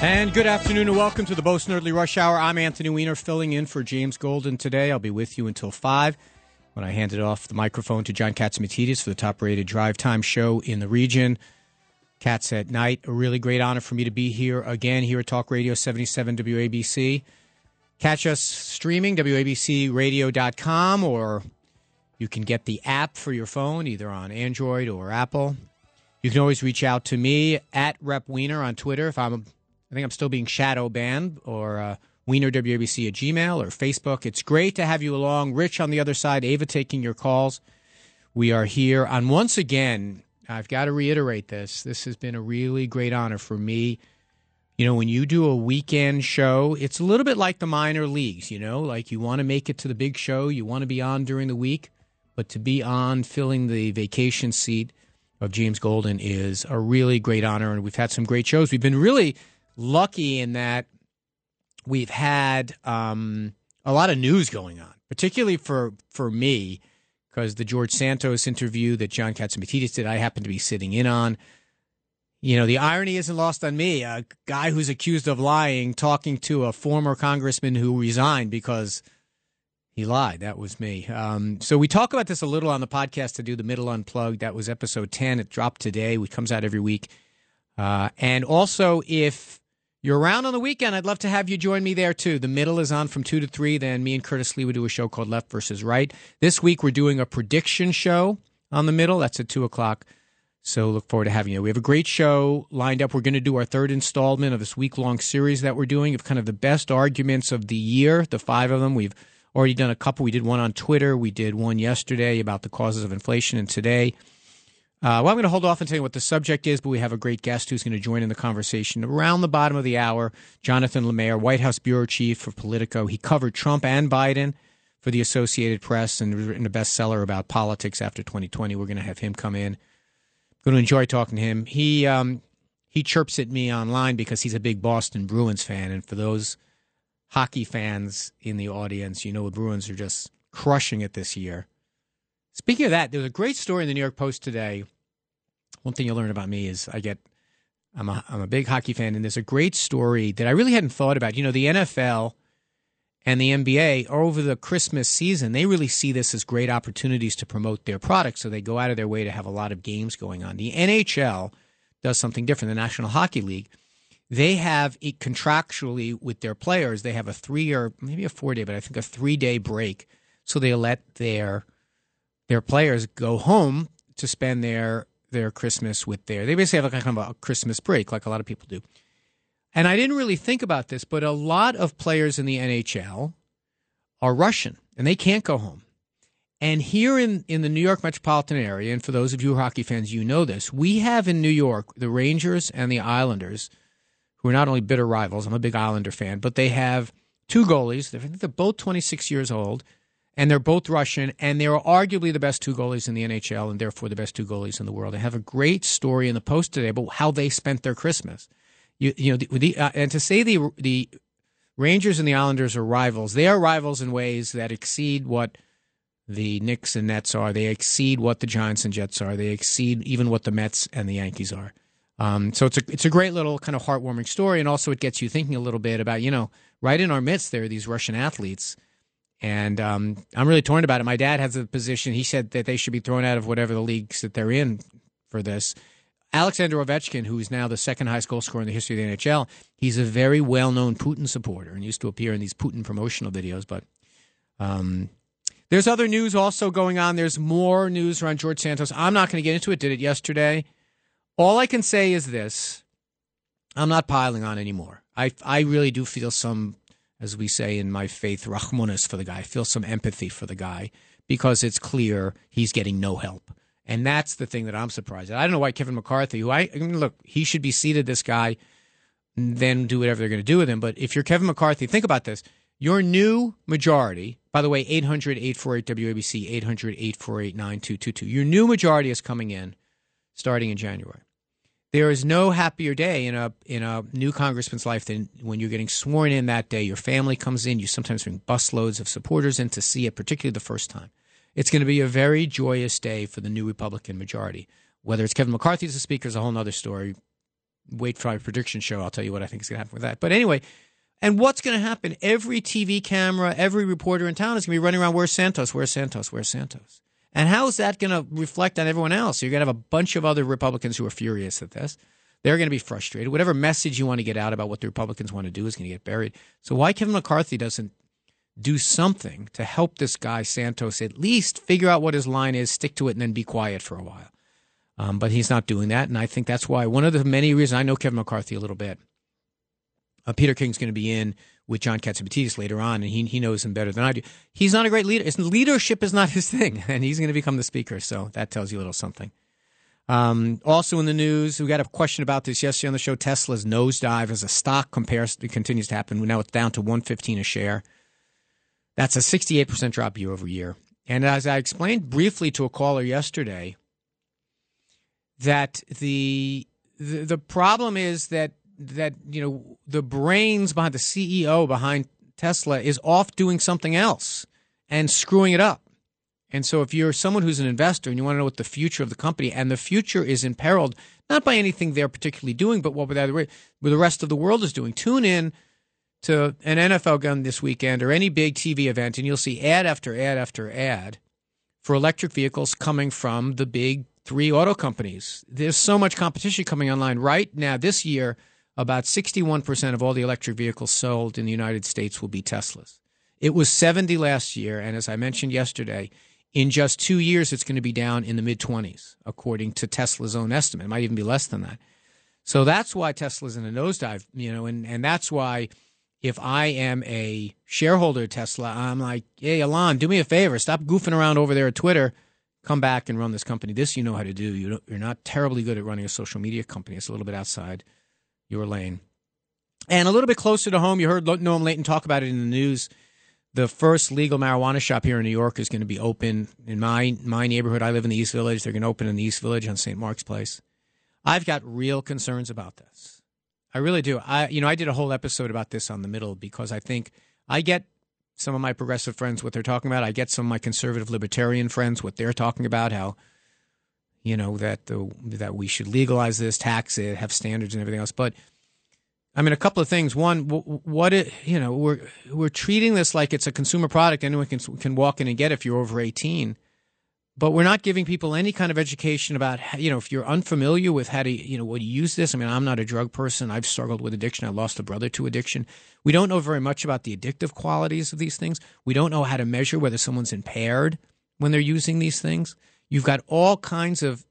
And good afternoon and welcome to the Bo Snerdly Rush Hour. I'm Anthony Weiner filling in for James Golden today. I'll be with you until 5 when I handed off the microphone to John Catsimatidis for the top-rated drive time show in the region. Cats at night. A really great honor for me to be here again here at Talk Radio 77 WABC. Catch us streaming, wabcradio.com, or you can get the app for your phone, either on Android or Apple. You can always reach out to me at Rep Weiner on Twitter if I think I'm still being shadow banned, or WeinerWABC at Gmail or Facebook. It's great to have you along. Rich on the other side, Ava taking your calls. We are here on once again. I've got to reiterate this. This has been a really great honor for me. You know, when you do a weekend show, it's a little bit like the minor leagues, you know, like you want to make it to the big show. You want to be on during the week, but to be on filling the vacation seat of James Golden is a really great honor. And we've had some great shows. We've been really lucky in that we've had a lot of news going on, particularly for me, because the George Santos interview that John Catsimatidis did, I happened to be sitting in on. You know, the irony isn't lost on me. A guy who's accused of lying talking to a former congressman who resigned because he lied. That was me. So we talk about this a little on the podcast to do the Middle Unplugged. That was episode 10. It dropped today. It comes out every week. And also, if you're around on the weekend, I'd love to have you join me there, too. The Middle is on from 2 to 3. Then me and Curtis Lee would do a show called Left versus Right. This week, we're doing a prediction show on The Middle. That's at 2 o'clock. So look forward to having you. We have a great show lined up. We're going to do our third installment of this week-long series that we're doing of kind of the best arguments of the year, the five of them. We've already done a couple. We did one on Twitter. We did one yesterday about the causes of inflation, and today I'm going to hold off and tell you what the subject is, but we have a great guest who's going to join in the conversation around the bottom of the hour, Jonathan Lemire, White House bureau chief for Politico. He covered Trump and Biden for the Associated Press and written a bestseller about politics after 2020. We're going to have him come in. Going to enjoy talking to him. He chirps at me online because he's a big Boston Bruins fan, and for those hockey fans in the audience, you know the Bruins are just crushing it this year. Speaking of that, there was a great story in the New York Post today. One thing you'll learn about me is I'm a big hockey fan, and there's a great story that I really hadn't thought about. You know, the NFL and the NBA over the Christmas season, they really see this as great opportunities to promote their products, so they go out of their way to have a lot of games going on. The NHL does something different. The National Hockey League, they have it contractually with their players. They have a 3 or maybe a 4 day, but I think a 3 day break, so they let their players go home to spend their Christmas with they basically have kind of a Christmas break, like a lot of people do. And I didn't really think about this, but a lot of players in the NHL are Russian, and they can't go home. And here in the New York metropolitan area, and for those of you who are hockey fans, you know this, we have in New York the Rangers and the Islanders, who are not only bitter rivals, I'm a big Islander fan, but they have two goalies. I think they're both 26 years old. And they're both Russian, and they're arguably the best two goalies in the NHL and therefore the best two goalies in the world. They have a great story in the Post today about how they spent their Christmas. And to say the Rangers and the Islanders are rivals, they are rivals in ways that exceed what the Knicks and Nets are. They exceed what the Giants and Jets are. They exceed even what the Mets and the Yankees are. So it's a great little kind of heartwarming story, and also it gets you thinking a little bit about, you know, right in our midst there are these Russian athletes. And I'm really torn about it. My dad has a position. He said that they should be thrown out of whatever the leagues that they're in for this. Alexander Ovechkin, who is now the second highest goal scorer in the history of the NHL, he's a very well-known Putin supporter and used to appear in these Putin promotional videos. But there's other news also going on. There's more news around George Santos. I'm not going to get into it. Did it yesterday. All I can say is this. I'm not piling on anymore. I really do feel some, as we say in my faith, rachmanis for the guy. I feel some empathy for the guy because it's clear he's getting no help. And that's the thing that I'm surprised at. I don't know why Kevin McCarthy, who I mean, look, he should be seated, this guy, then do whatever they're going to do with him. But if you're Kevin McCarthy, think about this. Your new majority, by the way, 800-848-WABC, 800-848-9222. Your new majority is coming in starting in January. There is no happier day in a new congressman's life than when you're getting sworn in that day. Your family comes in. You sometimes bring busloads of supporters in to see it, particularly the first time. It's going to be a very joyous day for the new Republican majority. Whether it's Kevin McCarthy as the speaker is a whole other story. Wait for my prediction show. I'll tell you what I think is going to happen with that. But anyway, and what's going to happen? Every TV camera, every reporter in town is going to be running around, where's Santos, where's Santos, where's Santos? And how is that going to reflect on everyone else? You're going to have a bunch of other Republicans who are furious at this. They're going to be frustrated. Whatever message you want to get out about what the Republicans want to do is going to get buried. So why Kevin McCarthy doesn't do something to help this guy Santos at least figure out what his line is, stick to it, and then be quiet for a while. But he's not doing that, and I think that's why one of the many reasons I know Kevin McCarthy a little bit. Peter King's going to be in with John Catsimatidis later on, and he knows him better than I do. He's not a great leader. His leadership is not his thing, and he's going to become the speaker, so that tells you a little something. Also in the news, we got a question about this yesterday on the show. Tesla's nosedive as a stock continues to happen. Now it's down to $115 a share. That's a 68% drop year over year. And as I explained briefly to a caller yesterday, that the problem is that you know the brains behind the CEO behind Tesla is off doing something else and screwing it up. And so if you're someone who's an investor and you want to know what the future of the company, and the future is imperiled not by anything they're particularly doing, but what the rest of the world is doing, tune in to an NFL game this weekend or any big TV event, and you'll see ad after ad after ad for electric vehicles coming from the big three auto companies. There's so much competition coming online right now this year. About 61% of all the electric vehicles sold in the United States will be Teslas. It was 70 last year, and as I mentioned yesterday, in just 2 years, it's going to be down in the mid-20s, according to Tesla's own estimate. It might even be less than that. So that's why Tesla's in a nosedive, you know, and that's why if I am a shareholder of Tesla, I'm like, hey, Elon, do me a favor. Stop goofing around over there at Twitter. Come back and run this company. This you know how to do. You're not terribly good at running a social media company. It's a little bit outside your lane. And a little bit closer to home, you heard Noam Layton talk about it in the news. The first legal marijuana shop here in New York is going to be open in my neighborhood. I live in the East Village. They're going to open in the East Village on St. Mark's Place. I've got real concerns about this. I really do. I did a whole episode about this on The Middle because I think I get some of my progressive friends what they're talking about. I get some of my conservative libertarian friends what they're talking about, how you know, that we should legalize this, tax it, have standards and everything else. But, I mean, a couple of things. One, we're treating this like it's a consumer product. Anyone can walk in and get it if you're over 18. But we're not giving people any kind of education about, you know, if you're unfamiliar with how to, you know, what to use this. I mean, I'm not a drug person. I've struggled with addiction. I lost a brother to addiction. We don't know very much about the addictive qualities of these things. We don't know how to measure whether someone's impaired when they're using these things. You've got all kinds of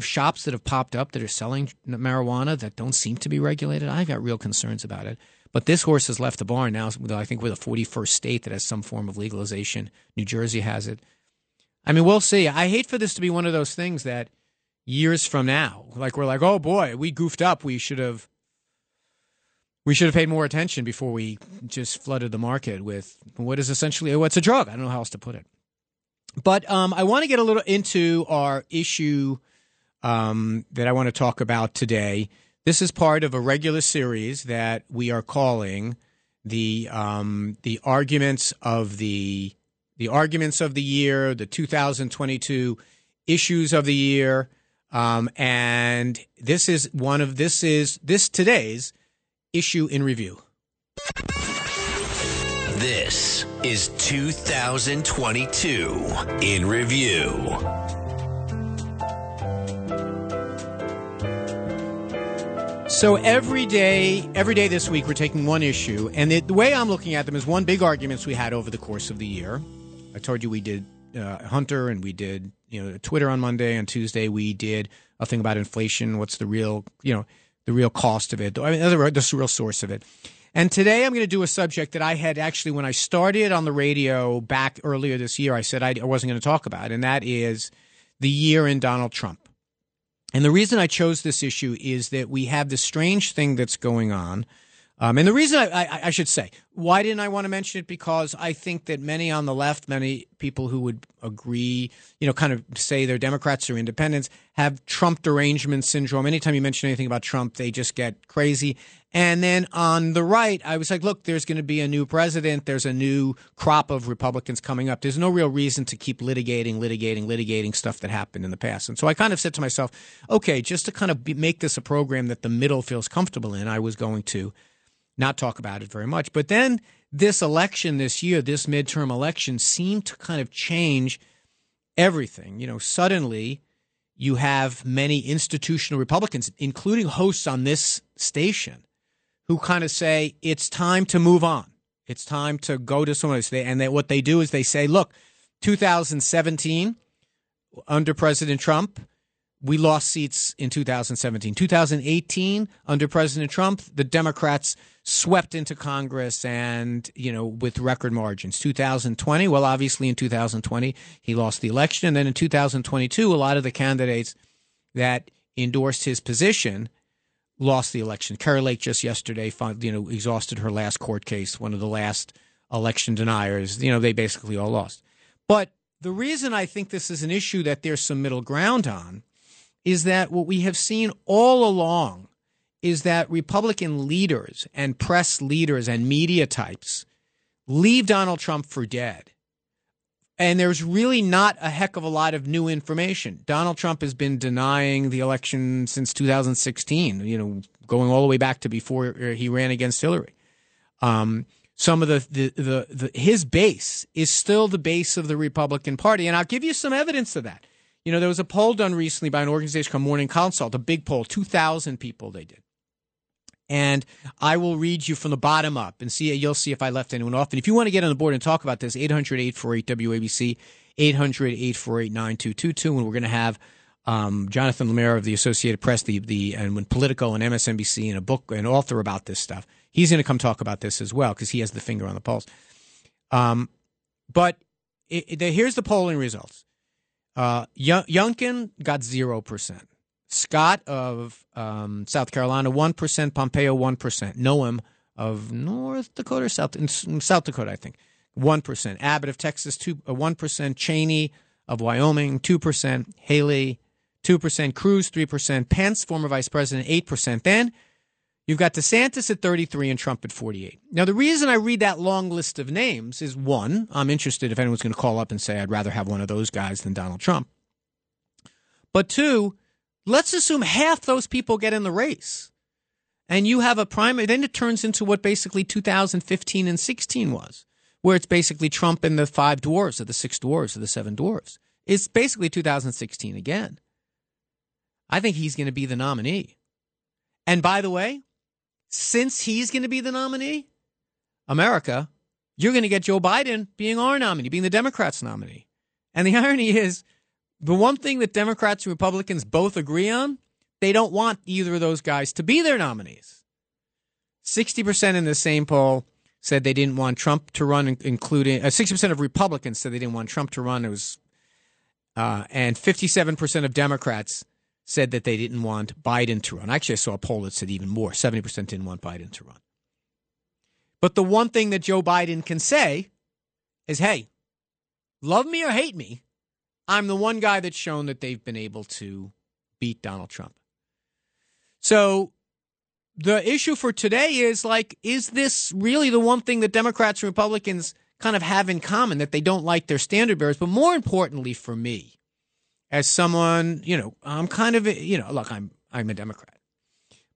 shops that have popped up that are selling marijuana that don't seem to be regulated. I've got real concerns about it. But this horse has left the barn now. I think we're the 41st state that has some form of legalization. New Jersey has it. I mean, we'll see. I hate for this to be one of those things that years from now, like we're like, oh, boy, we goofed up. We should have paid more attention before we just flooded the market with what is essentially what's a drug. I don't know how else to put it. But I want to get a little into our issue that I want to talk about today. This is part of a regular series that we are calling the arguments of the year, the 2022 issues of the year, and this is today's issue in review. This is 2022 in review. So every day this week, we're taking one issue. And the way I'm looking at them is one big arguments we had over the course of the year. I told you we did Hunter, and we did Twitter on Monday. On Tuesday, we did a thing about inflation. What's the real, the real cost of it? I mean, the real source of it. And today I'm going to do a subject that I had actually, when I started on the radio back earlier this year, I said I wasn't going to talk about, and that is the year in Donald Trump. And the reason I chose this issue is that we have this strange thing that's going on. And the reason I should say, why didn't I want to mention it? Because I think that many on the left, many people who would agree, kind of say they're Democrats or independents, have Trump derangement syndrome. Anytime you mention anything about Trump, they just get crazy. And then on the right, I was like, look, there's going to be a new president. There's a new crop of Republicans coming up. There's no real reason to keep litigating stuff that happened in the past. And so I kind of said to myself, okay, just to kind of make this a program that the middle feels comfortable in, I was going to not talk about it very much. But then this election this year, this midterm election, seemed to kind of change everything. Suddenly you have many institutional Republicans, including hosts on this station, who kind of say it's time to move on. It's time to go to someone else. And what they do is they say, look, 2017, under President Trump, we lost seats in 2017. 2018, under President Trump, the Democrats swept into Congress and, with record margins. 2020, well, obviously in 2020, he lost the election. And then in 2022, a lot of the candidates that endorsed his position lost the election. Kari Lake just yesterday, exhausted her last court case, one of the last election deniers. They basically all lost. But the reason I think this is an issue that there's some middle ground on is that what we have seen all along is that Republican leaders and press leaders and media types leave Donald Trump for dead. And there's really not a heck of a lot of new information. Donald Trump has been denying the election since 2016, going all the way back to before he ran against Hillary. Some of his base is still the base of the Republican Party. And I'll give you some evidence of that. There was a poll done recently by an organization called Morning Consult, a big poll, 2,000 people they did. And I will read you from the bottom up and see, you'll see if I left anyone off. And if you want to get on the board and talk about this, 800-848-WABC, 800-848-9222. And we're going to have Jonathan Lemire of the Associated Press, and when Politico and MSNBC and a book, an author about this stuff, he's going to come talk about this as well because he has the finger on the pulse. But here's the polling results. Youngkin got 0%. Scott of South Carolina, 1%. Pompeo, 1%. Noem of North Dakota, South Dakota, I think, 1%. Abbott of Texas, 1%. Cheney of Wyoming, 2%. Haley, 2%. Cruz, 3%. Pence, former vice president, 8%. Then you've got DeSantis at 33% and Trump at 48%. Now, the reason I read that long list of names is, one, I'm interested if anyone's going to call up and say I'd rather have one of those guys than Donald Trump. But two, let's assume half those people get in the race and you have a primary. Then it turns into what basically 2015 and 16 was, where it's basically Trump and the five dwarves or the six dwarves or the seven dwarves. It's basically 2016 again. I think he's going to be the nominee. And by the way, since he's going to be the nominee, America, you're going to get Joe Biden being our nominee, being the Democrats' nominee. And the irony is, the one thing that Democrats and Republicans both agree on, they don't want either of those guys to be their nominees. 60% in the same poll said they didn't want Trump to run, including 60% of Republicans said they didn't want Trump to run. It was, and 57% of Democrats said that they didn't want Biden to run. Actually, I saw a poll that said even more. 70% didn't want Biden to run. But the one thing that Joe Biden can say is, hey, love me or hate me, I'm the one guy that's shown that they've been able to beat Donald Trump. So the issue for today is, is this really the one thing that Democrats and Republicans kind of have in common, that they don't like their standard bearers? But more importantly for me, as someone, I'm kind of, look, I'm a Democrat,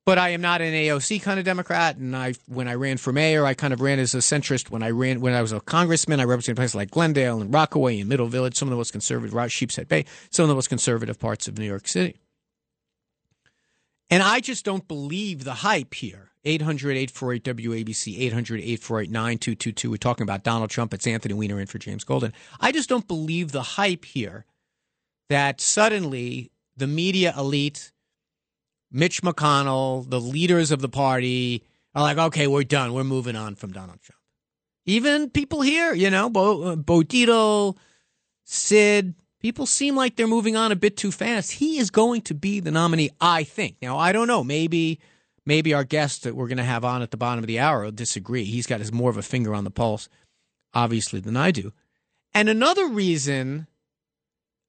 but I am not an AOC kind of Democrat. And when I ran for mayor, I kind of ran as a centrist. When I was a congressman, I represented places like Glendale and Rockaway and Middle Village, some of the most conservative, Sheepshead Bay, some of the most conservative parts of New York City. And I just don't believe the hype here. 800-848-WABC, 800-848-9222. We're talking about Donald Trump. It's Anthony Weiner in for James Golden. I just don't believe the hype here that suddenly the media elite, Mitch McConnell, the leaders of the party are like, okay, we're done. We're moving on from Donald Trump. Even people here, you know, Bo Dietl, Sid, people seem like they're moving on a bit too fast. He is going to be the nominee, I think. Now, I don't know. Maybe our guest that we're going to have on at the bottom of the hour will disagree. He's got his more of a finger on the pulse, obviously, than I do. And another reason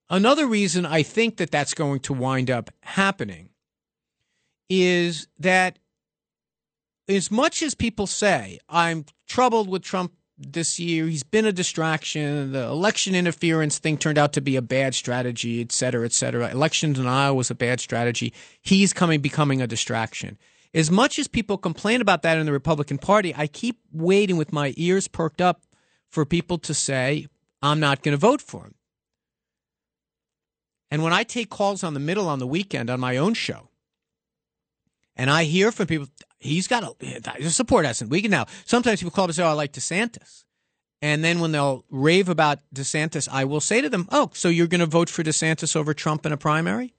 I think that that's going to wind up happening is that as much as people say, I'm troubled with Trump this year, he's been a distraction, the election interference thing turned out to be a bad strategy, et cetera, et cetera. Election denial was a bad strategy. He's becoming a distraction. As much as people complain about that in the Republican Party, I keep waiting with my ears perked up for people to say, I'm not going to vote for him. And when I take calls on the middle on the weekend on my own show, and I hear from people, he's got a support hasn't weakened now. Sometimes people call up and say, oh, I like DeSantis. And then when they'll rave about DeSantis, I will say to them, oh, so you're going to vote for DeSantis over Trump in a primary?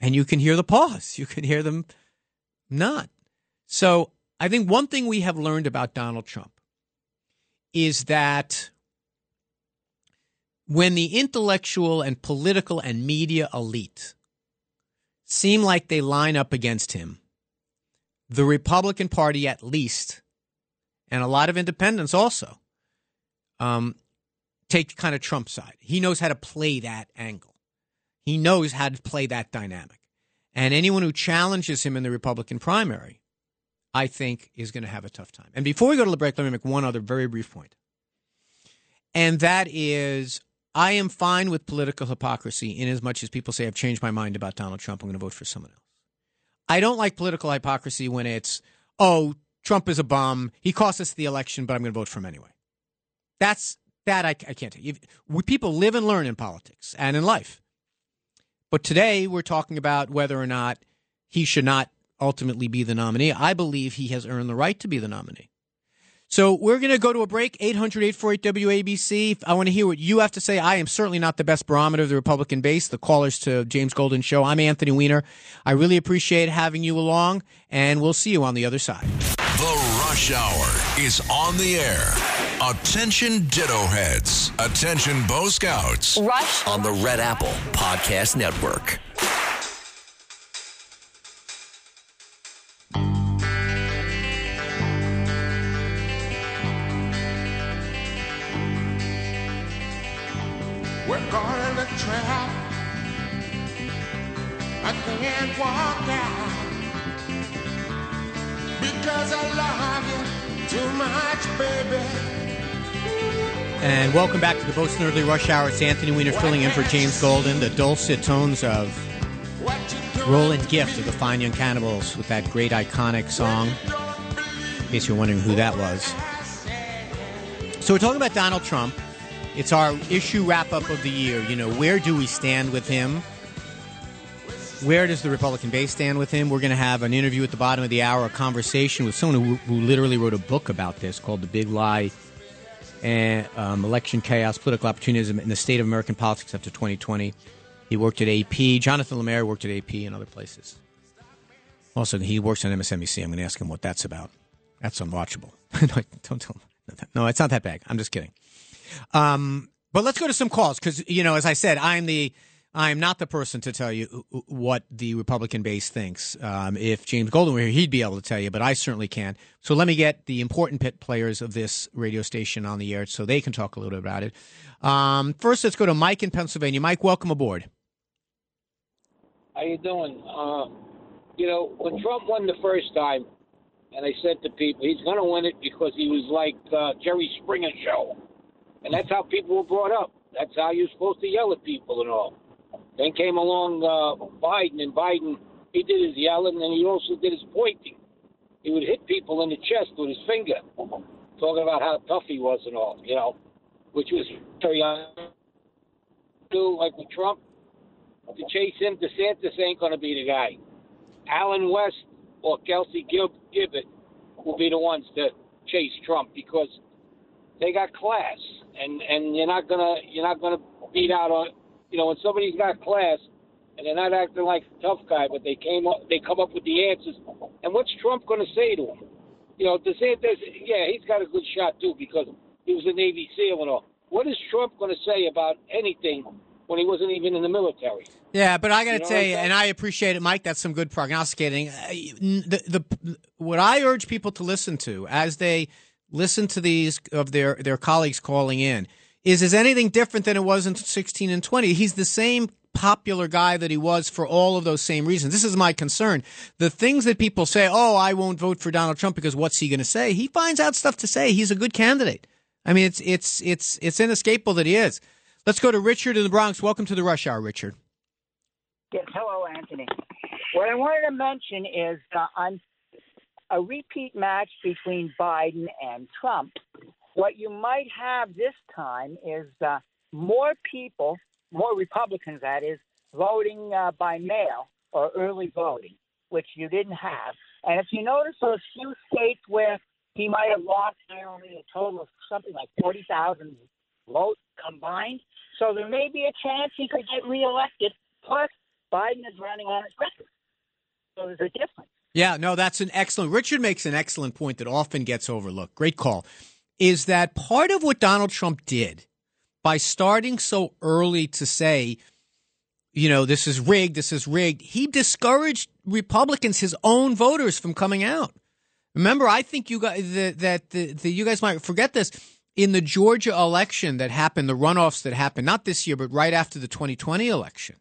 And you can hear the pause. You can hear them not. So I think one thing we have learned about Donald Trump is that when the intellectual and political and media elite seem like they line up against him, the Republican Party at least, and a lot of independents also, take kind of Trump's side. He knows how to play that angle. He knows how to play that dynamic. And anyone who challenges him in the Republican primary, I think, is going to have a tough time. And before we go to the break, let me make one other very brief point. And that is, I am fine with political hypocrisy in as much as people say, I've changed my mind about Donald Trump. I'm going to vote for someone else. I don't like political hypocrisy when it's, oh, Trump is a bum. He cost us the election, but I'm going to vote for him anyway. I can't take. People live and learn in politics and in life. But today we're talking about whether or not he should not ultimately be the nominee. I believe he has earned the right to be the nominee. So we're going to go to a break, 800-848-WABC. I want to hear what you have to say. I am certainly not the best barometer of the Republican base, the callers to James Golden Show. I'm Anthony Weiner. I really appreciate having you along, and we'll see you on the other side. The Rush Hour is on the air. Attention ditto heads. Attention Bo Scouts. Rush on the Red Apple Podcast Network. I can't walk out because I love you too much, baby. And welcome back to the Bo Snerdly Rush Hour. It's Anthony Weiner filling in for James Golden. The dulcet tones of Roland Gift of the Fine Young Cannibals with that great iconic song. In case you're wondering who that was. So we're talking about Donald Trump. It's our issue wrap-up of the year. You know, where do we stand with him? Where does the Republican base stand with him? We're going to have an interview at the bottom of the hour, a conversation with someone who literally wrote a book about this called The Big Lie, Election Chaos, Political Opportunism, and the State of American Politics After 2020. He worked at AP. Jonathan Lemire worked at AP and other places. Also, he works on MSNBC. I'm going to ask him what that's about. That's unwatchable. No, don't tell him. No, it's not that bad. I'm just kidding. But let's go to some calls because, you know, as I said, I'm not the person to tell you what the Republican base thinks. If James Golden were here, he'd be able to tell you, but I certainly can't. So let me get the important pit players of this radio station on the air so they can talk a little bit about it. First, let's go to Mike in Pennsylvania. Mike, welcome aboard. How you doing? When Trump won the first time, and I said to people, he's going to win it because he was like Jerry Springer show. And that's how people were brought up. That's how you're supposed to yell at people and all. Then came along Biden, and Biden, he did his yelling, and he also did his pointing. He would hit people in the chest with his finger, talking about how tough he was and all, you know, which was very like with Trump. To chase him, DeSantis ain't going to be the guy. Alan West or Kelsey Gilbert will be the ones to chase Trump because they got class, and you're not gonna beat out on, you know, when somebody's got class and they're not acting like a tough guy, but they come up with the answers. And what's Trump gonna say to him? You know, DeSantis, yeah, he's got a good shot too because he was a Navy SEAL and all. What is Trump gonna say about anything when he wasn't even in the military? Yeah, but I got to tell you, and I appreciate it, Mike, that's some good prognosticating. What I urge people to listen to as they listen to these of their colleagues calling in is anything different than it was in 16 and 20? He's the same popular guy that he was for all of those same reasons. This is my concern. The things that people say, oh, I won't vote for Donald Trump because what's he going to say? He finds out stuff to say. He's a good candidate. I mean, it's inescapable that he is. Let's go to Richard in the Bronx. Welcome to the Rush Hour, Richard. Yes, hello, Anthony. What I wanted to mention is on a repeat match between Biden and Trump, what you might have this time is more people, more Republicans, that is, voting by mail or early voting, which you didn't have. And if you notice those few states where he might have lost only a total of something like 40,000 votes combined, so there may be a chance he could get reelected. Plus, Biden is running on his record, so there's a difference. Yeah, no, that's an excellent. Richard makes an excellent point that often gets overlooked. Great call. Is that part of what Donald Trump did by starting so early to say, you know, this is rigged? He discouraged Republicans, his own voters, from coming out. Remember, I think you guys you guys might forget this. In the Georgia election that happened, the runoffs that happened, not this year, but right after the 2020 election,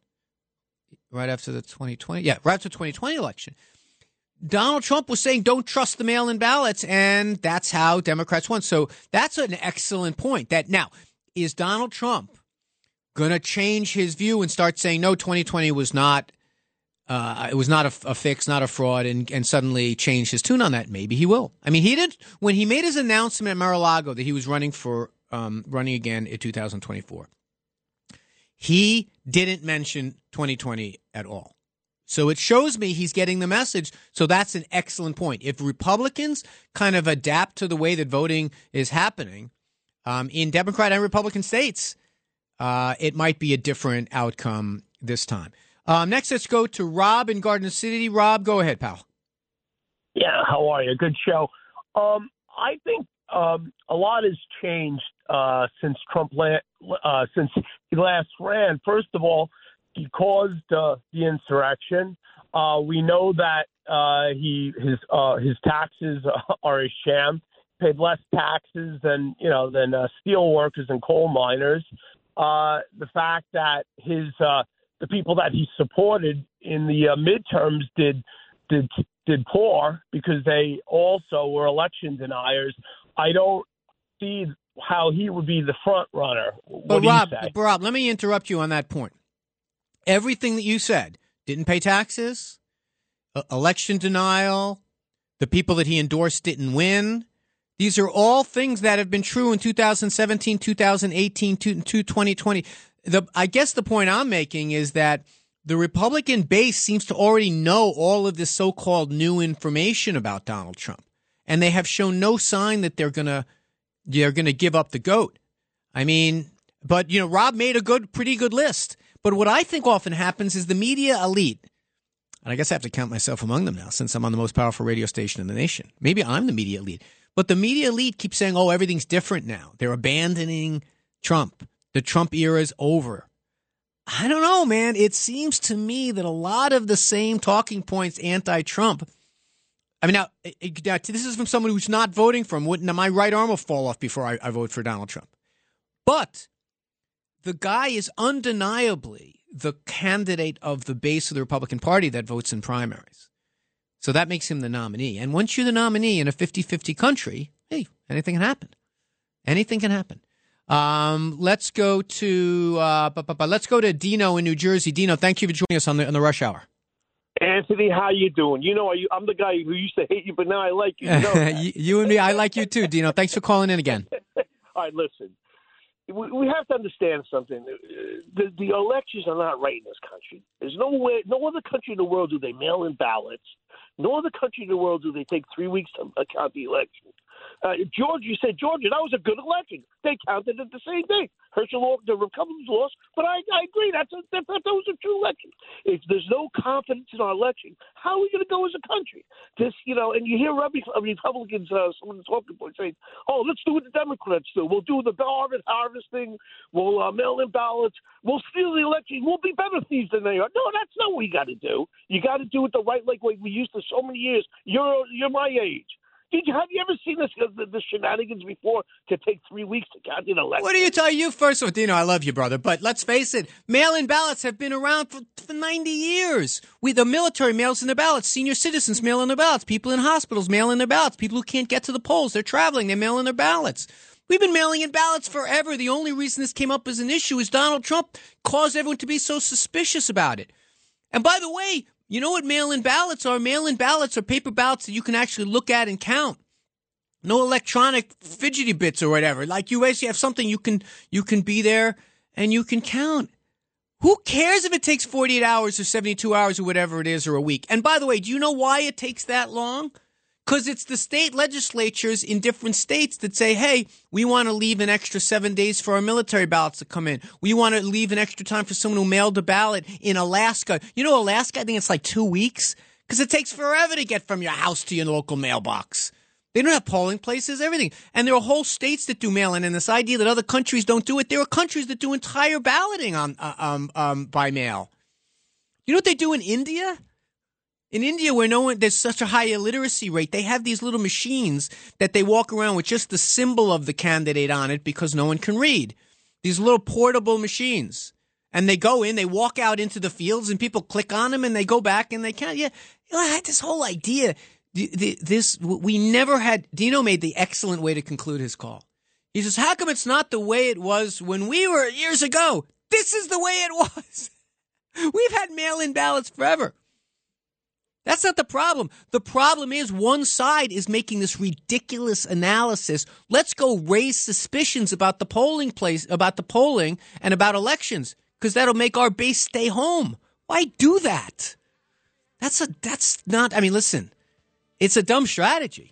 Donald Trump was saying, don't trust the mail-in ballots, and that's how Democrats won. So that's an excellent point. That now, is Donald Trump going to change his view and start saying, no, 2020 was not it was not a fix, not a fraud, and suddenly change his tune on that? Maybe he will. I mean, he did when he made his announcement at Mar-a-Lago that he was running again in 2024. He didn't mention 2020 at all. So it shows me he's getting the message. So that's an excellent point. If Republicans kind of adapt to the way that voting is happening in Democrat and Republican states, it might be a different outcome this time. Next, let's go to Rob in Garden City. Rob, go ahead, pal. Yeah, how are you? Good show. I think a lot has changed since Trump since he last ran. First of all, he caused the insurrection. We know that his taxes are a sham. Paid less taxes than steel workers and coal miners. The fact that the people that he supported in the midterms did poor because they also were election deniers. I don't see how he would be the front runner. What do you say? But Rob, let me interrupt you on that point. Everything that you said, didn't pay taxes, election denial, the people that he endorsed didn't win. These are all things that have been true in 2017, 2018, 2020. I guess the point I'm making is that the Republican base seems to already know all of this so-called new information about Donald Trump, and they have shown no sign that they're gonna give up the goat. I mean, but you know, Rob made a pretty good list. But what I think often happens is the media elite, and I guess I have to count myself among them now since I'm on the most powerful radio station in the nation. Maybe I'm the media elite. But the media elite keeps saying, oh, everything's different now. They're abandoning Trump. The Trump era is over. I don't know, man. It seems to me that a lot of the same talking points anti-Trump. I mean, now this is from someone who's not voting for him. Now, my right arm will fall off before I vote for Donald Trump. But the guy is undeniably the candidate of the base of the Republican Party that votes in primaries. So that makes him the nominee. And once you're the nominee in a 50-50 country, hey, anything can happen. Anything can happen. Let's go to Dino in New Jersey. Dino, thank you for joining us on the Rush Hour. Anthony, how you doing? You know, I'm the guy who used to hate you, but now I like you. You know you and me, I like you too, Dino. Thanks for calling in again. All right, listen. we have to understand something. The elections are not right in this country. There's no other country in the world do they mail in ballots. No other country in the world do they take 3 weeks to count the election. Georgia, you said, Georgia, that was a good election. They counted it the same day. Herschel, the Republicans lost, but I agree. That was a true election. If there's no confidence in our election, how are we going to go as a country? This, you know, and you hear Republicans, someone talking about saying, "Oh, let's do what the Democrats do. We'll do the ballot harvesting. We'll mail in ballots. We'll steal the election. We'll be better thieves than they are." No, that's not what you got to do. You got to do it the right way we used to so many years. You're my age. Have you ever seen the shenanigans before to take 3 weeks to count an election? What do you tell you? First of all, Dino, I love you, brother. But let's face it, mail-in ballots have been around for 90 years. The military mails in their ballots. Senior citizens mail in their ballots. People in hospitals mail in their ballots. People who can't get to the polls, they're traveling, they mail in their ballots. We've been mailing in ballots forever. The only reason this came up as an issue is Donald Trump caused everyone to be so suspicious about it. And by the way, you know what mail-in ballots are? Mail-in ballots are paper ballots that you can actually look at and count. No electronic fidgety bits or whatever. Like you actually have something you can be there and you can count. Who cares if it takes 48 hours or 72 hours or whatever it is or a week? And by the way, do you know why it takes that long? Because it's the state legislatures in different states that say, hey, we want to leave an extra 7 days for our military ballots to come in. We want to leave an extra time for someone who mailed a ballot in Alaska. You know Alaska, I think it's like 2 weeks because it takes forever to get from your house to your local mailbox. They don't have polling places, everything. And there are whole states that do mail-in. And this idea that other countries don't do it, there are countries that do entire balloting on by mail. You know what they do in India? In India, where there's such a high illiteracy rate, they have these little machines that they walk around with just the symbol of the candidate on it because no one can read. These little portable machines. And they go in, they walk out into the fields, and people click on them, and they go back, and they count. Yeah, I had this whole idea. We never had – Dino made the excellent way to conclude his call. He says, how come it's not the way it was when we were years ago? This is the way it was. We've had mail-in ballots forever. That's not the problem. The problem is one side is making this ridiculous analysis. Let's go raise suspicions about the polling place, about the polling and about elections, because that'll make our base stay home. Why do that? That's not. I mean, listen, it's a dumb strategy.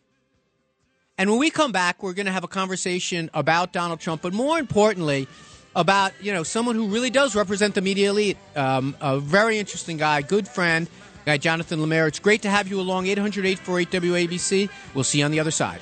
And when we come back, we're going to have a conversation about Donald Trump, but more importantly, about someone who really does represent the media elite. A very interesting guy, good friend. Guy Jonathan Lemire, it's great to have you along. 800-848-WABC. We'll see you on the other side.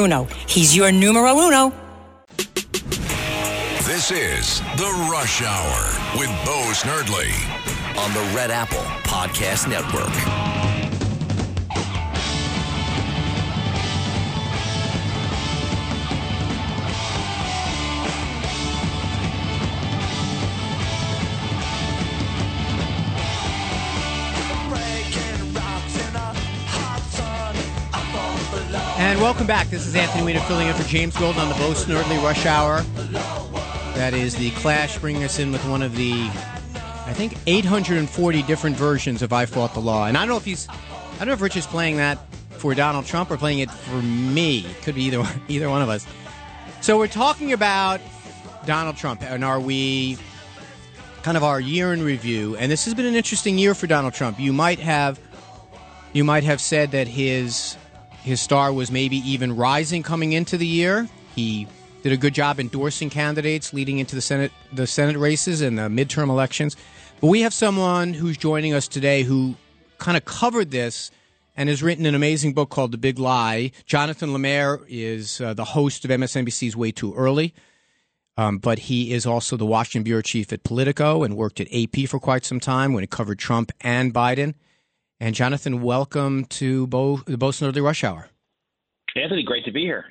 He's your numero uno. This is The Rush Hour with Bo Snerdly on the Red Apple Podcast Network. And welcome back. This is Anthony Weiner filling in for James Golden on the Bo Snerdly Rush Hour. That is the Clash bringing us in with one of the, I think, 840 different versions of I Fought the Law. And I don't know if Rich is playing that for Donald Trump or playing it for me. It could be either one of us. So we're talking about Donald Trump and our year in review. And this has been an interesting year for Donald Trump. You might have said that his star was maybe even rising coming into the year. He did a good job endorsing candidates leading into the Senate races and the midterm elections. But we have someone who's joining us today who kind of covered this and has written an amazing book called The Big Lie. Jonathan Lemire is the host of MSNBC's Way Too Early, but he is also the Washington bureau chief at Politico and worked at AP for quite some time when it covered Trump and Biden. And Jonathan, welcome to the Bo Snerdly Rush Hour. Anthony, great to be here.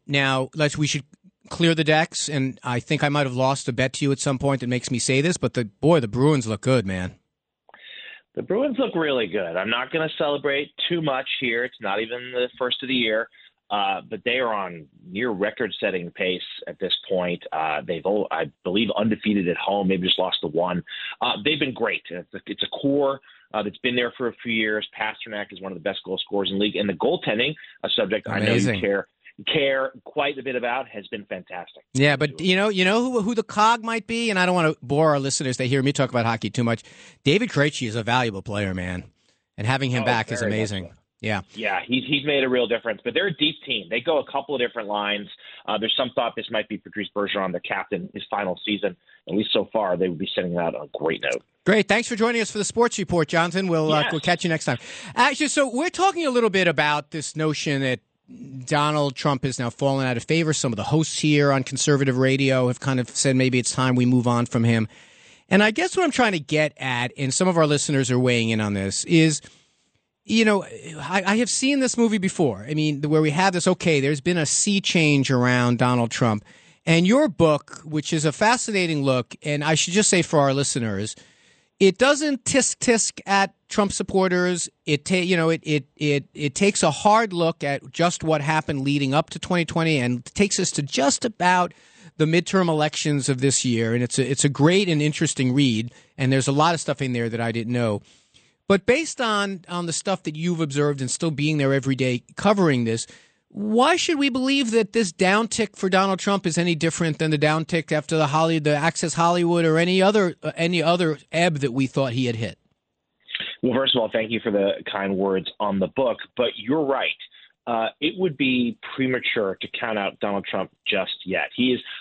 Now, we should clear the decks, and I think I might have lost a bet to you at some point that makes me say this, but the Bruins look good, man. The Bruins look really good. I'm not going to celebrate too much here. It's not even the first of the year, but they are on near record-setting pace at this point. They've, I believe, undefeated at home. Maybe just lost the one. They've been great. It's a core that's been there for a few years. Pasternak is one of the best goal scorers in the league, and the goaltending, a subject amazing. I know you care quite a bit about, has been fantastic. Yeah, but you know who the cog might be, and I don't want to bore our listeners. They hear me talk about hockey too much. David Krejci is a valuable player, man, and having him back is amazing. Valuable. Yeah, he's made a real difference. But they're a deep team. They go a couple of different lines. There's some thought this might be Patrice Bergeron, the captain, his final season. At least so far, they would be sending out a great note. Great. Thanks for joining us for the sports report, Jonathan. We'll catch you next time. Actually, so we're talking a little bit about this notion that Donald Trump has now fallen out of favor. Some of the hosts here on conservative radio have kind of said maybe it's time we move on from him. And I guess what I'm trying to get at, and some of our listeners are weighing in on this, is, you know, I have seen this movie before. I mean, where we have this, okay, there's been a sea change around Donald Trump. And your book, which is a fascinating look, and I should just say for our listeners, it doesn't tisk-tisk at Trump supporters. It takes a hard look at just what happened leading up to 2020 and takes us to just about the midterm elections of this year. And it's a great and interesting read. And there's a lot of stuff in there that I didn't know. But based on the stuff that you've observed and still being there every day covering this, why should we believe that this downtick for Donald Trump is any different than the downtick after the Access Hollywood or any other ebb that we thought he had hit? Well, first of all, thank you for the kind words on the book. But you're right. It would be premature to count out Donald Trump just yet.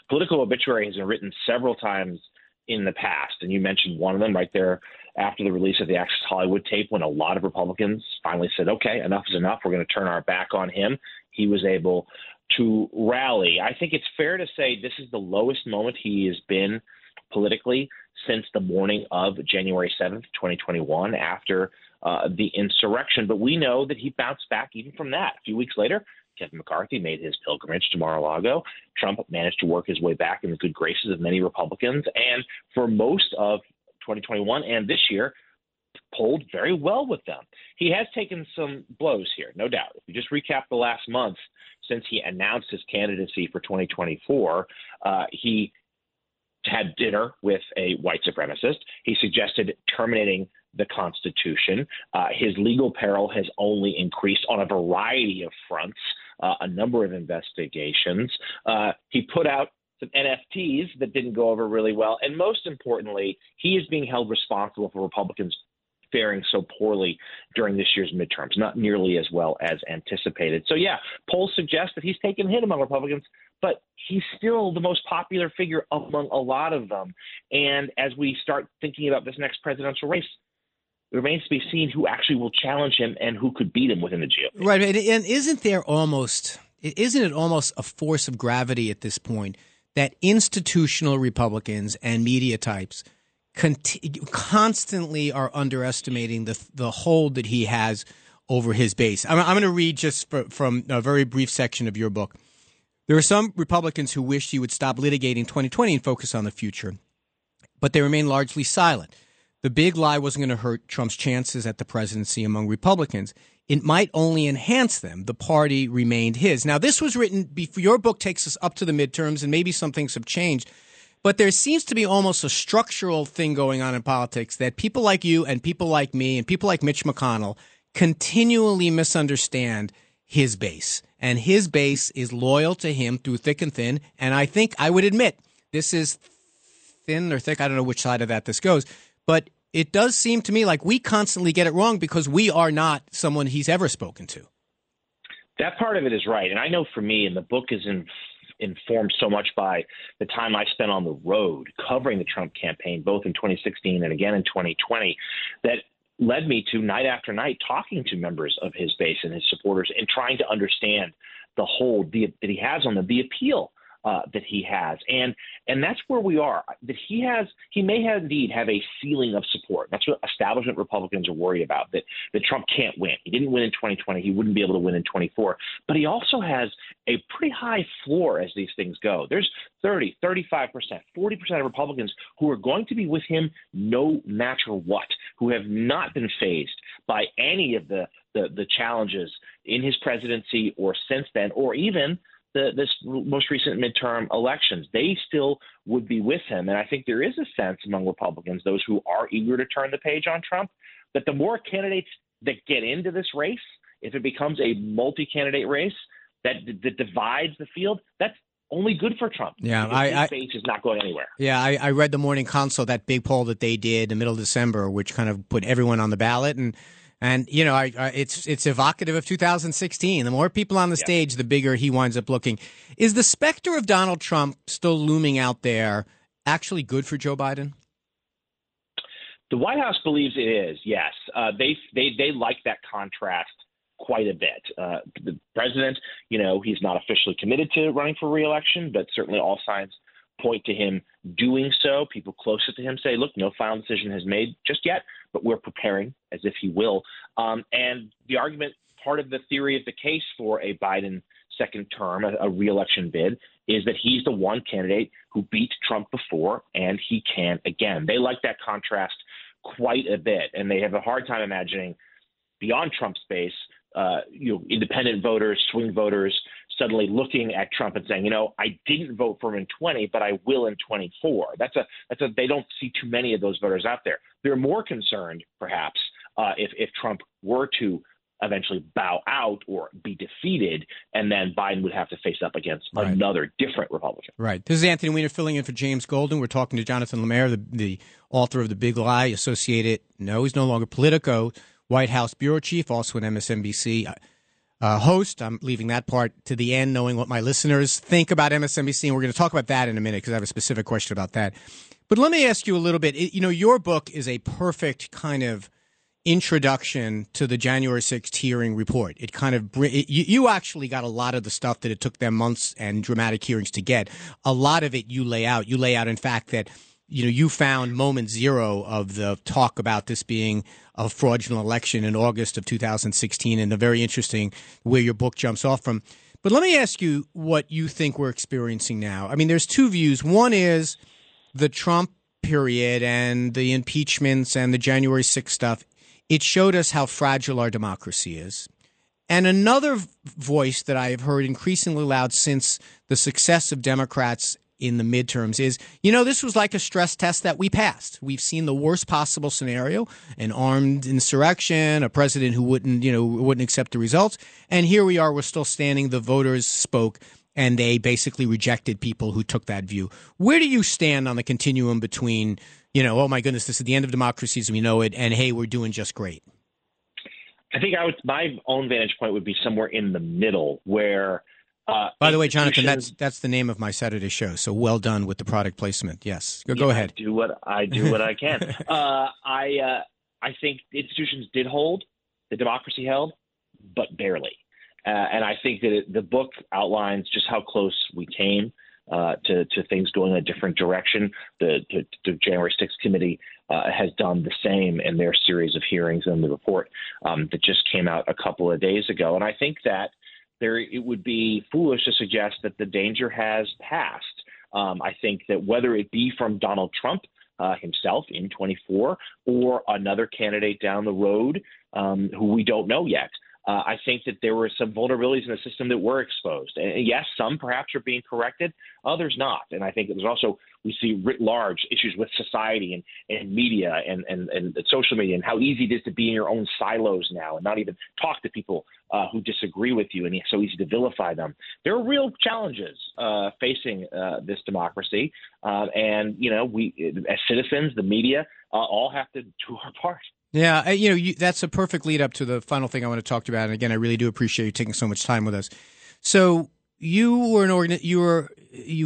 Political obituary has been written several times in the past, and you mentioned one of them right there after the release of the Access Hollywood tape when a lot of Republicans finally said, okay, enough is enough. We're going to turn our back on him. He was able to rally. I think it's fair to say this is the lowest moment he has been politically since the morning of January 7th, 2021, after the insurrection. But we know that he bounced back even from that. A few weeks later, Kevin McCarthy made his pilgrimage to Mar-a-Lago. Trump managed to work his way back in the good graces of many Republicans. And for most of 2021 and this year, polled very well with them. He has taken some blows here, no doubt. If you just recap the last month since he announced his candidacy for 2024, he had dinner with a white supremacist. He suggested terminating the Constitution. His legal peril has only increased on a variety of fronts, a number of investigations. He put out some NFTs that didn't go over really well. And most importantly, he is being held responsible for Republicans faring so poorly during this year's midterms, not nearly as well as anticipated. So, yeah, polls suggest that he's taken a hit among Republicans, but he's still the most popular figure among a lot of them. And as we start thinking about this next presidential race, it remains to be seen who actually will challenge him and who could beat him within the GOP. Right. And isn't it almost a force of gravity at this point that institutional Republicans and media types constantly are underestimating the hold that he has over his base? I'm going to read just from a very brief section of your book. There are some Republicans who wish he would stop litigating 2020 and focus on the future, but they remain largely silent. The big lie wasn't going to hurt Trump's chances at the presidency among Republicans. It might only enhance them. The party remained his. Now, this was written before your book takes us up to the midterms, and maybe some things have changed. But there seems to be almost a structural thing going on in politics that people like you and people like me and people like Mitch McConnell continually misunderstand his base. And his base is loyal to him through thick and thin. And I think I would admit this is thin or thick. I don't know which side of that this goes. But it does seem to me like we constantly get it wrong because we are not someone he's ever spoken to. That part of it is right. And I know for me, and the book is informed so much by the time I spent on the road covering the Trump campaign, both in 2016 and again in 2020, that led me to night after night talking to members of his base and his supporters and trying to understand the hold that he has on them, the appeal that he has. And that's where we are, that he may indeed have a ceiling of support. That's what establishment Republicans are worried about, that Trump can't win. He didn't win in 2020. He wouldn't be able to win in 24. But he also has a pretty high floor as these things go. There's 30, 35%, 40% of Republicans who are going to be with him no matter what, who have not been phased by any of the challenges in his presidency or since then, or even this most recent midterm elections. They still would be with him. And I think there is a sense among Republicans, those who are eager to turn the page on Trump, that the more candidates that get into this race, if it becomes a multi-candidate race that divides the field, that's only good for Trump. Yeah, his face is not going anywhere. Yeah, I read the Morning Consult, that big poll that they did in the middle of December, which kind of put everyone on the ballot. And you know, it's evocative of 2016. The more people on the stage, the bigger he winds up looking. Is the specter of Donald Trump still looming out there actually good for Joe Biden? The White House believes it is, yes. They like that contrast quite a bit. The president, you know, he's not officially committed to running for re-election, but certainly all signs point to him doing so. People closer to him say, look, no final decision has made just yet, but we're preparing as if he will. And the argument, part of the theory of the case for a Biden second term, a re-election bid, is that he's the one candidate who beat Trump before and he can again. They like that contrast quite a bit, and they have a hard time imagining beyond Trump's base, independent voters, swing voters, suddenly looking at Trump and saying, you know, I didn't vote for him in 20, but I will in 24. That's a they don't see too many of those voters out there. They're more concerned, perhaps, if Trump were to eventually bow out or be defeated, and then Biden would have to face up against another different Republican. Right. This is Anthony Weiner filling in for James Golden. We're talking to Jonathan Lemire, the author of The Big Lie, he's no longer Politico, White House bureau chief, also an MSNBC host. I'm leaving that part to the end, knowing what my listeners think about MSNBC, and we're going to talk about that in a minute because I have a specific question about that. But let me ask you a little bit. You know, your book is a perfect kind of introduction to the January 6th hearing report. It kind of you actually got a lot of the stuff that it took them months and dramatic hearings to get. A lot of it you lay out. You lay out, in fact, that you found moment zero of the talk about this being a fraudulent election in August of 2016, and a very interesting where your book jumps off from. But let me ask you what you think we're experiencing now. I mean, there's two views. One is the Trump period and the impeachments and the January 6th stuff. It showed us how fragile our democracy is. And another voice that I have heard increasingly loud since the success of Democrats in the midterms is, this was like a stress test that we passed. We've seen the worst possible scenario, an armed insurrection, a president who wouldn't accept the results. And here we are, we're still standing. The voters spoke and they basically rejected people who took that view. Where do you stand on the continuum between, oh my goodness, this is the end of democracy as we know it, and hey, we're doing just great? I think my own vantage point would be somewhere in the middle where, by the way, Jonathan, that's the name of my Saturday show. So well done with the product placement. Yes, go ahead. I do what I can. I think institutions did hold, the democracy held, but barely. And I think that the book outlines just how close we came to things going in a different direction. The January 6th committee has done the same in their series of hearings and the report that just came out a couple of days ago. And I think that it would be foolish to suggest that the danger has passed. I think that whether it be from Donald Trump himself in 24 or another candidate down the road who we don't know yet, I think that there were some vulnerabilities in the system that were exposed. And yes, some perhaps are being corrected, others not. And I think it was also, we see writ large issues with society and media and social media and how easy it is to be in your own silos now and not even talk to people who disagree with you, and it's so easy to vilify them. There are real challenges facing this democracy. And, we as citizens, the media, all have to do our part. Yeah, that's a perfect lead up to the final thing I want to talk to you about. And again, I really do appreciate you taking so much time with us. So you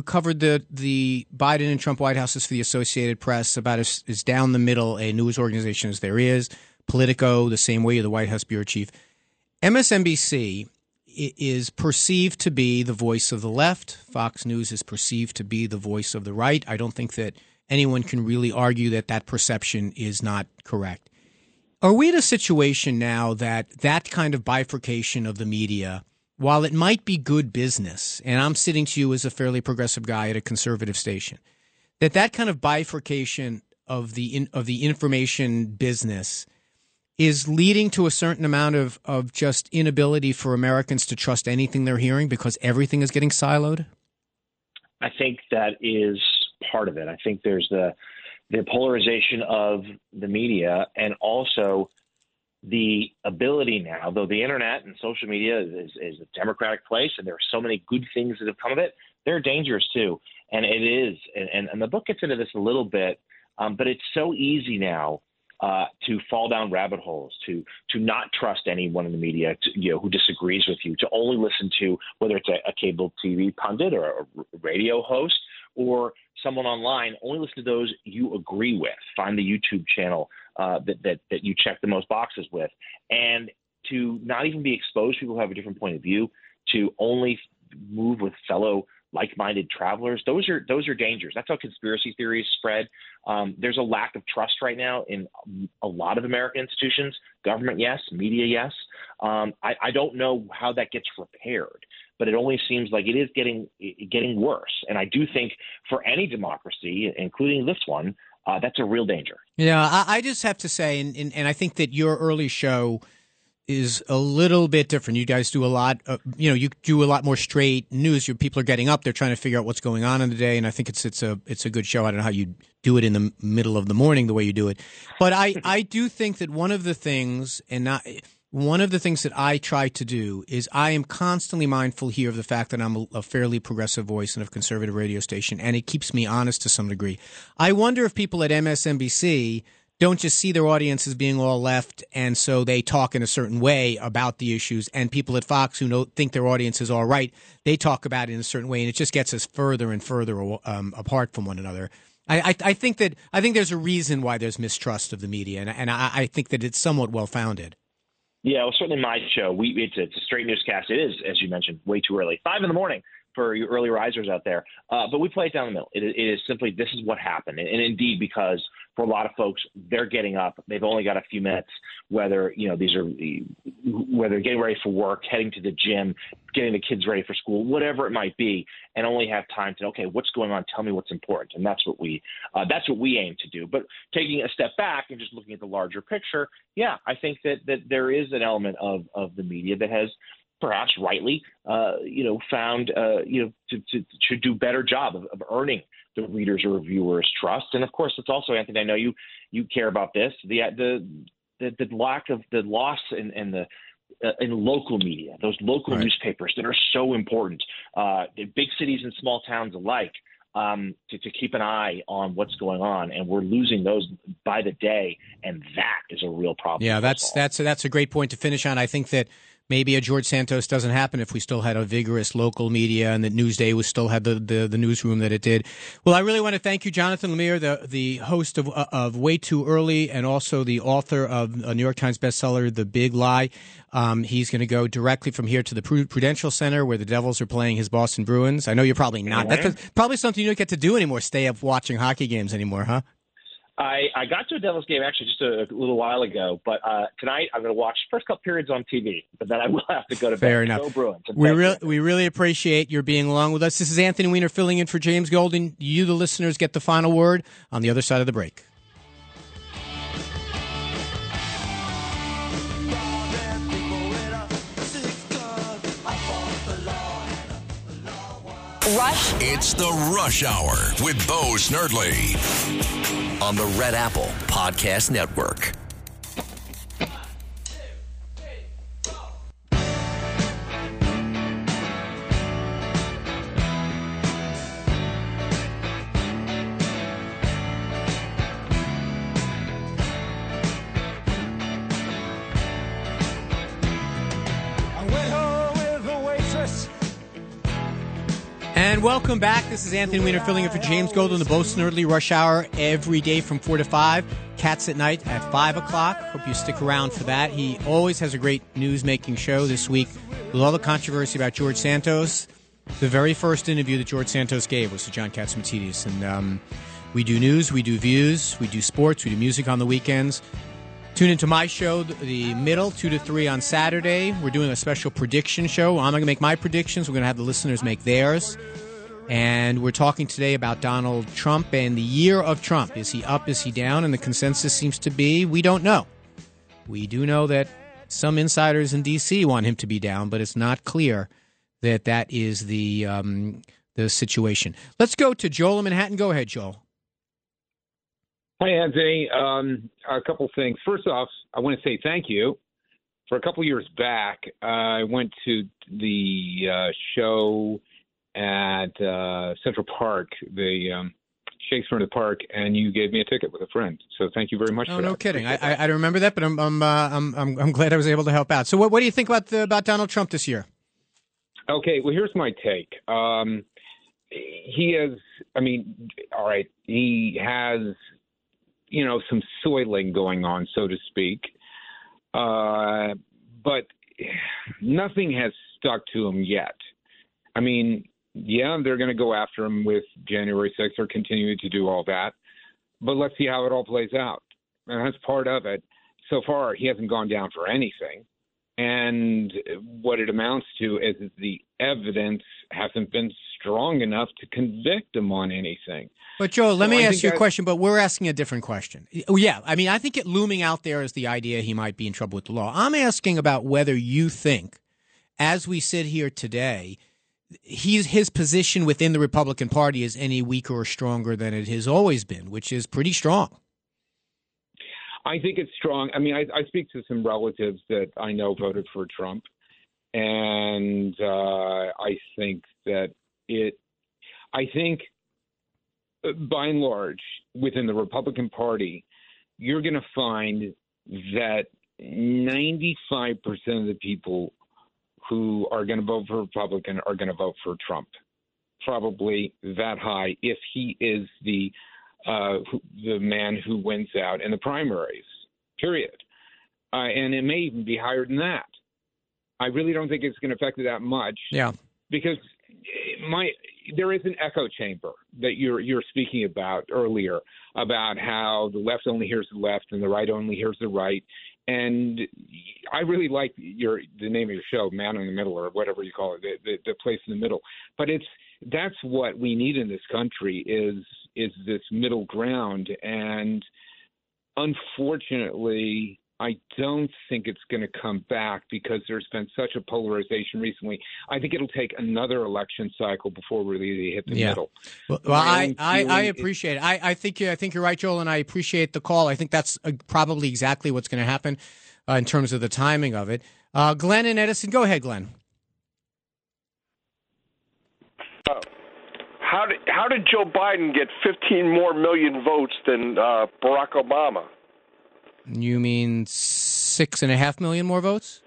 covered the Biden and Trump White Houses for the Associated Press, about as down the middle a news organization as there is. Politico, the same way, you're the White House bureau chief. MSNBC is perceived to be the voice of the left. Fox News is perceived to be the voice of the right. I don't think that anyone can really argue that that perception is not correct. Are we in a situation now that that kind of bifurcation of the media, while it might be good business, and I'm sitting to you as a fairly progressive guy at a conservative station, that that kind of bifurcation of the information business is leading to a certain amount of just inability for Americans to trust anything they're hearing because everything is getting siloed? I think that is part of it. I think there's the polarization of the media, and also the ability now, though the internet and social media is a democratic place and there are so many good things that have come of it, they're dangerous too. And it is, and the book gets into this a little bit, but it's so easy now to fall down rabbit holes, to not trust anyone in the media who disagrees with you, to only listen to whether it's a cable TV pundit or a radio host or someone online, only listen to those you agree with. Find the YouTube channel that you check the most boxes with, and to not even be exposed to people who have a different point of view, to only move with fellow like-minded travelers. Those are dangers. That's how conspiracy theories spread. There's a lack of trust right now in a lot of American institutions, government, yes, media, yes. I don't know how that gets repaired, but it only seems like it is getting worse. And I do think for any democracy, including this one, that's a real danger. Yeah, I just have to say, and I think that your early show is a little bit different. You guys do a lot you do a lot more straight news. Your people are getting up, they're trying to figure out what's going on in the day, and I think it's a good show. I don't know how you do it in the middle of the morning the way you do it. But I do think that one of the things that I try to do is I am constantly mindful here of the fact that I'm a fairly progressive voice and a conservative radio station, and it keeps me honest to some degree. I wonder if people at MSNBC don't just see their audience as being all left, and so they talk in a certain way about the issues, and people at Fox who think their audience is all right, they talk about it in a certain way, and it just gets us further and further apart from one another. I think there's a reason why there's mistrust of the media, and I think that it's somewhat well-founded. Yeah, well, certainly my show, it's a straight newscast. It is, as you mentioned, way too early, 5 a.m. for you early risers out there. But we play it down the middle. It is simply, this is what happened. And indeed, because for a lot of folks, they're getting up. They've only got a few minutes, whether getting ready for work, heading to the gym, getting the kids ready for school, whatever it might be, and only have time to, okay, what's going on? Tell me what's important. And that's what we aim to do. But taking a step back and just looking at the larger picture, yeah, I think that there is an element of the media that has perhaps rightly, found, to do a better job of earning the readers or viewers' trust. And of course, it's also, Anthony, I know you care about this, the lack of the loss and the in local media, those local newspapers that are so important, in big cities and small towns alike, to keep an eye on what's going on, and we're losing those by the day, and that is a real problem. Yeah, that's a great point to finish on. I think that maybe a George Santos doesn't happen if we still had a vigorous local media and that Newsday was still had the newsroom that it did. Well, I really want to thank you, Jonathan Lemire, the host of Way Too Early, and also the author of a New York Times bestseller, The Big Lie. He's going to go directly from here to the Prudential Center, where the Devils are playing his Boston Bruins. I know you're probably not. That's probably something you don't get to do anymore, stay up watching hockey games anymore, huh? I got to a Devils game actually just a little while ago, but tonight I'm going to watch the first couple periods on TV, but then I will have to go to bed. Fair enough. Go Bruins. We really appreciate your being along with us. This is Anthony Weiner filling in for James Golden. You, the listeners, get the final word on the other side of the break. Rush. It's the Rush Hour with Bo Snerdly on the Red Apple Podcast Network. And welcome back. This is Anthony Weiner filling in for James Golden, the Bo Snerdly Rush Hour every day from 4 to 5. Cats at Night at 5 o'clock. Hope you stick around for that. He always has a great news-making show. This week, with all the controversy about George Santos, the very first interview that George Santos gave was to John Catsimatidis. And we do news, we do views, we do sports, we do music on the weekends. Tune into my show, the middle, 2 to 3 on Saturday. We're doing a special prediction show. I'm going to make my predictions. We're going to have the listeners make theirs. And we're talking today about Donald Trump and the year of Trump. Is he up? Is he down? And the consensus seems to be we don't know. We do know that some insiders in D.C. want him to be down, but it's not clear that that is the situation. Let's go to Joel in Manhattan. Go ahead, Joel. Hi, Anthony. A couple things. First off, I want to say thank you. For a couple years back, I went to the show at Central Park, the Shakespeare in the Park, and you gave me a ticket with a friend. So thank you very much for that. No kidding. I don't remember that, but I'm glad I was able to help out. So what do you think about Donald Trump this year? Okay. Well, here's my take. He is. I mean, all right. He has, you know, some soiling going on, so to speak. But nothing has stuck to him yet. I mean, yeah, they're going to go after him with January 6th or continue to do all that. But let's see how it all plays out. And that's part of it. So far, he hasn't gone down for anything. And what it amounts to is that the evidence hasn't been strong enough to convict him on anything. But, Joel, let me ask you a question, but we're asking a different question. Yeah, I mean, I think it looming out there is the idea he might be in trouble with the law. I'm asking about whether you think, as we sit here today, his position within the Republican Party is any weaker or stronger than it has always been, which is pretty strong. I think it's strong. I mean, I speak to some relatives that I know voted for Trump, and I think that I think by and large within the Republican Party, you're going to find that 95% of the people who are going to vote for Republican are going to vote for Trump, probably that high if he is the man who wins out in the primaries, period. And it may even be higher than that. I really don't think it's going to affect it that much. Yeah. Because there is an echo chamber that you're speaking about earlier about how the left only hears the left and the right only hears the right. And I really like the name of your show, Man in the Middle, or whatever you call it, the place in the middle. But that's what we need in this country is this middle ground. And unfortunately, I don't think it's going to come back because there's been such a polarization recently. I think it'll take another election cycle before we really hit the middle. Well, I appreciate it. I think you're right, Joel, and I appreciate the call. I think that's probably exactly what's going to happen in terms of the timing of it. Glenn and Edison, go ahead, Glenn. How did Joe Biden get 15 more million votes than Barack Obama? You mean 6.5 million more votes?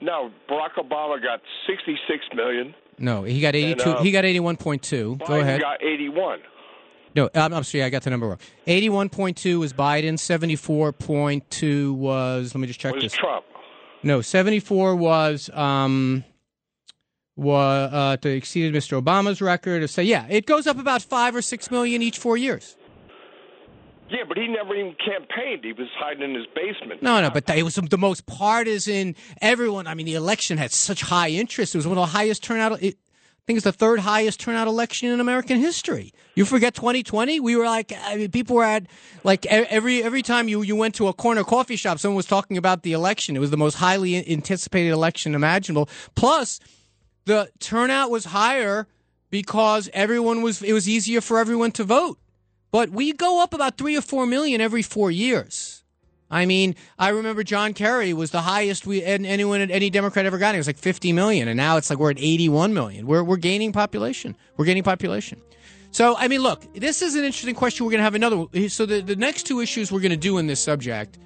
No, Barack Obama got 66 million. No, he got 82. He got 81.2. Biden, go ahead. Got 81. No, I'm sorry, I got the number wrong. 81.2 was Biden. 74.2 was. Let me just check this. Trump. No, 74 was. Exceeded Mr. Obama's record. So yeah, it goes up about 5 or 6 million each 4 years. Yeah, but he never even campaigned. He was hiding in his basement. No, but it was the most partisan. Everyone, I mean, the election had such high interest. It was one of the highest turnout. I think it's the third highest turnout election in American history. You forget 2020? We were like, I mean, people were at, like, every time you went to a corner coffee shop, someone was talking about the election. It was the most highly anticipated election imaginable. Plus, the turnout was higher because it was easier for everyone to vote. But we go up about 3 or 4 million every 4 years. I mean, I remember John Kerry was the highest any Democrat ever got. It was like 50 million, and now it's like we're at 81 million. We're gaining population. We're gaining population. So, I mean, look, this is an interesting question. We're going to have another one. So the next two issues we're going to do in this subject,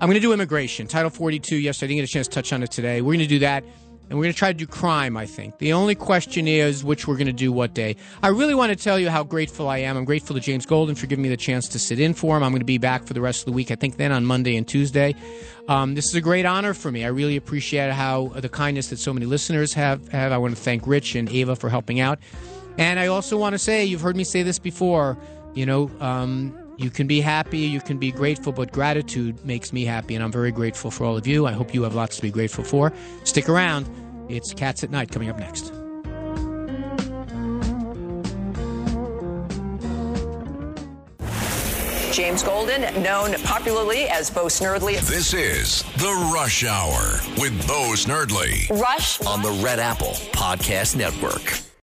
I'm going to do immigration, Title 42. Yes, I didn't get a chance to touch on it today. We're going to do that. And we're going to try to do crime, I think. The only question is which we're going to do what day. I really want to tell you how grateful I am. I'm grateful to James Golden for giving me the chance to sit in for him. I'm going to be back for the rest of the week, I think then on Monday and Tuesday. This is a great honor for me. I really appreciate how the kindness that so many listeners have. I want to thank Rich and Ava for helping out. And I also want to say, you've heard me say this before, you can be happy, you can be grateful, but gratitude makes me happy, and I'm very grateful for all of you. I hope you have lots to be grateful for. Stick around. It's Cats at Night coming up next. James Golden, known popularly as Bo Snerdly. This is The Rush Hour with Bo Snerdly. Rush on the Red Apple Podcast Network.